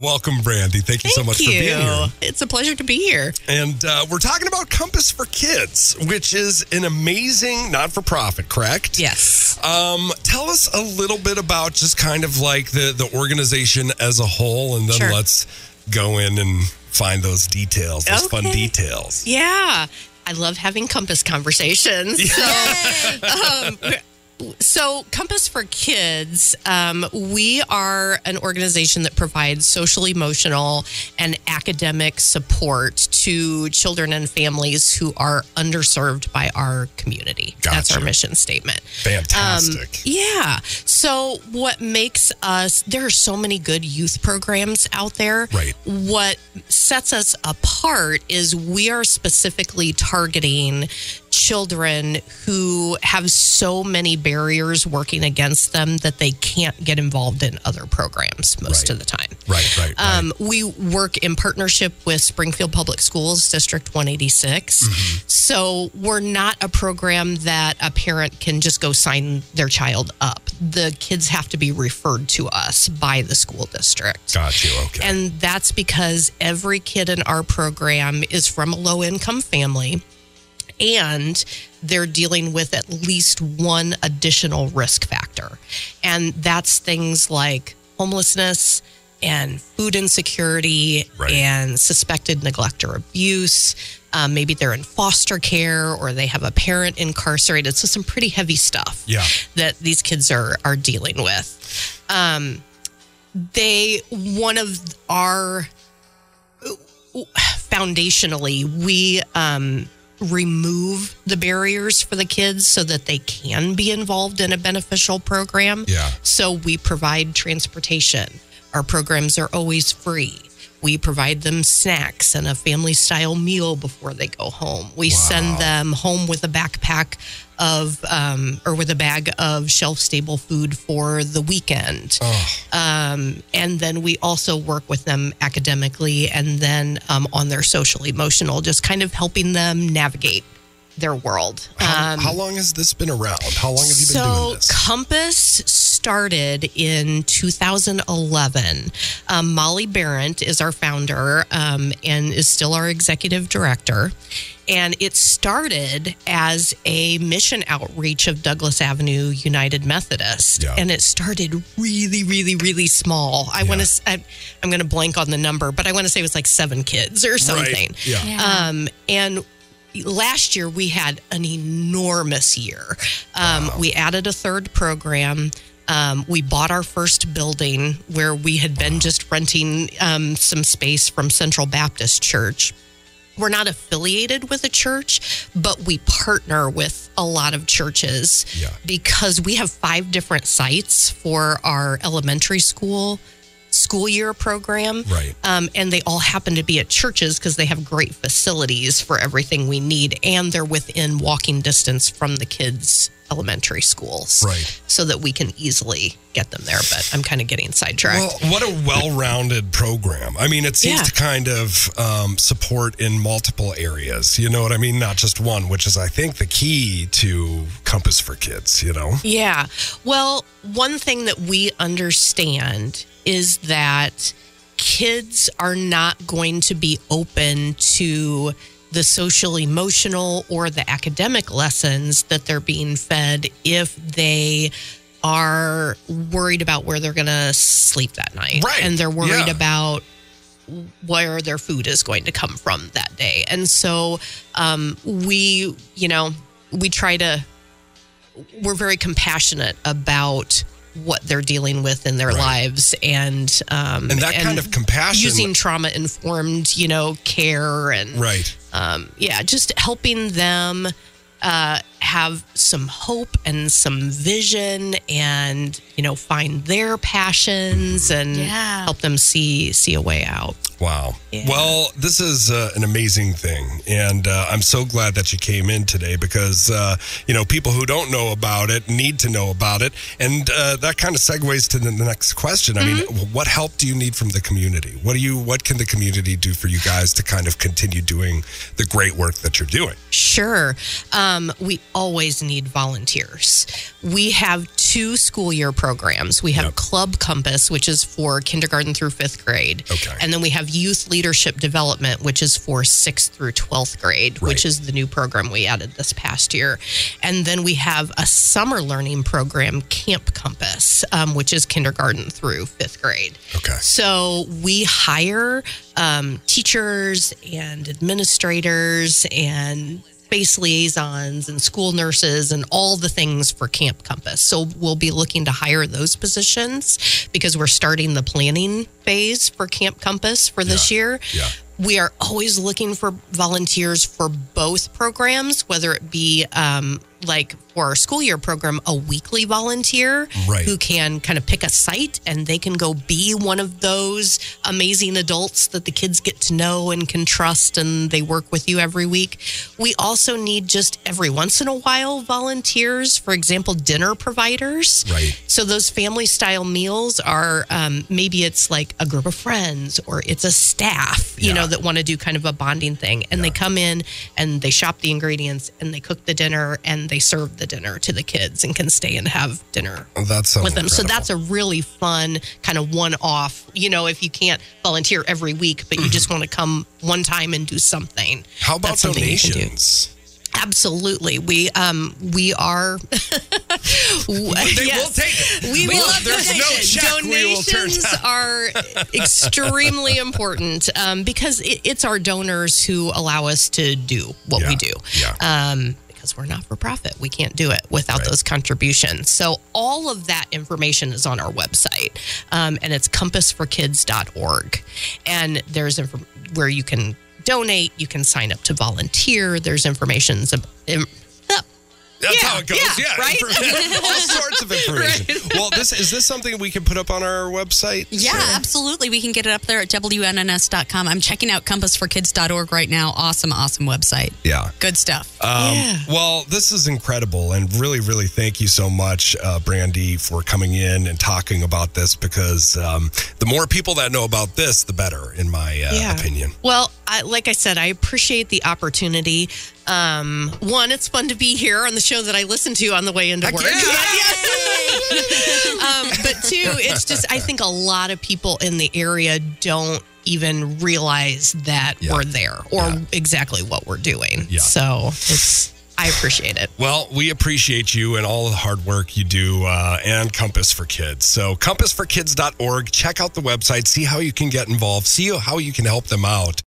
Welcome, Brandy. Thank you so much for being here. It's a pleasure to be here. And we're talking about Compass for Kids, which is an amazing not-for-profit, correct? Yes. Tell us a little bit about just kind of like the organization as a whole, and then Let's go in and find those details, those fun details. Yeah. I love having Compass conversations. Yeah. So Compass for Kids, we are an organization that provides social, emotional, and academic support to children and families who are underserved by our community. Gotcha. That's our mission statement. Fantastic. Yeah. So what makes us, there are so many good youth programs out there. Right. What sets us apart is we are specifically targeting children who have so many barriers working against them that they can't get involved in other programs most of the time. Right. We work in partnership with Springfield Public Schools, District 186. Mm-hmm. So we're not a program that a parent can just go sign their child up. The kids have to be referred to us by the school district. Got you. Okay. And that's because every kid in our program is from a low-income family, and they're dealing with at least one additional risk factor. And that's things like homelessness and food insecurity and suspected neglect or abuse. Maybe they're in foster care or they have a parent incarcerated. So some pretty heavy stuff that these kids are dealing with. Foundationally, we remove the barriers for the kids so that they can be involved in a beneficial program. Yeah. So we provide transportation. Our programs are always free. We provide them snacks and a family-style meal before they go home. We send them home with a backpack of, or with a bag of shelf-stable food for the weekend. Oh. And then we also work with them academically and then on their social-emotional, just kind of helping them navigate their world. How long has this been around? How long have you been doing this? So Compass started in 2011. Molly Barrett is our founder and is still our executive director. And it started as a mission outreach of Douglas Avenue United Methodist. Yeah. And it started really, really, really small. I'm going to blank on the number, but I want to say it was like 7 kids or something. Right. Yeah. Yeah. And last year, we had an enormous year. We added a third program. We bought our first building where we had been just renting some space from Central Baptist Church. We're not affiliated with a church, but we partner with a lot of churches because we have 5 different sites for our elementary school year program. Right. And they all happen to be at churches because they have great facilities for everything we need. And they're within walking distance from the kids' elementary schools. Right. So that we can easily get them there. But I'm kind of getting sidetracked. Well, what a well-rounded program. I mean, it seems to kind of support in multiple areas. You know what I mean? Not just one, which is, I think, the key to Compass for Kids, you know? Yeah. Well, one thing that we understand is that kids are not going to be open to the social, emotional, or the academic lessons that they're being fed if they are worried about where they're going to sleep that night. Right. And they're worried about where their food is going to come from that day. And so we're very compassionate about what they're dealing with in their lives and that kind of compassion using trauma-informed, care and just helping them have some hope and some vision and, find their passions and help them see a way out. Wow. Yeah. Well, this is an amazing thing. And I'm so glad that you came in today because, people who don't know about it need to know about it. And that kind of segues to the next question. Mm-hmm. I mean, what help do you need from the community? What can the community do for you guys to kind of continue doing the great work that you're doing? Sure. We always need volunteers. We have two school year programs. We have Club Compass, which is for kindergarten through fifth grade. Okay. And then we have Youth Leadership Development, which is for 6th through 12th grade, right, which is the new program we added this past year. And then we have a summer learning program, Camp Compass, which is kindergarten through 5th grade. Okay. So we hire teachers and administrators and space liaisons and school nurses and all the things for Camp Compass. So we'll be looking to hire those positions because we're starting the planning phase for Camp Compass for this year. Yeah. We are always looking for volunteers for both programs, whether it be like for our school year program, a weekly volunteer who can kind of pick a site and they can go be one of those amazing adults that the kids get to know and can trust, and they work with you every week. We also need just every once in a while volunteers, for example, dinner providers. Right. So those family style meals are maybe it's like a group of friends or it's a staff, you know, that want to do kind of a bonding thing. And they come in and they shop the ingredients and they cook the dinner and they serve the dinner to the kids and can stay and have dinner with them. Incredible. So that's a really fun kind of one-off, you know, if you can't volunteer every week, but you just want to come one time and do something. How about donations? Absolutely. We are... They will take it. We will. There's no check. Donations are extremely important because it's our donors who allow us to do what we do. Yeah. Because we're not for profit. We can't do it without those contributions. So all of that information is on our website, and it's compassforkids.org. And there's where you can donate, you can sign up to volunteer. There's information That's how it goes. Yeah. Right? All sorts of information. Right. Well, is this something we can put up on our website? Yeah, absolutely. We can get it up there at wnns.com. I'm checking out compassforkids.org right now. Awesome, awesome website. Yeah. Good stuff. Well, this is incredible. And really, really thank you so much, Brandy, for coming in and talking about this, because the more people that know about this, the better, in my opinion. Well, like I said, I appreciate the opportunity. One, it's fun to be here on the show that I listen to on the way into work. But two, it's just, I think a lot of people in the area don't even realize that we're there or exactly what we're doing. Yeah. So I appreciate it. Well, we appreciate you and all the hard work you do and Compass for Kids. So compassforkids.org. Check out the website. See how you can get involved. See how you can help them out.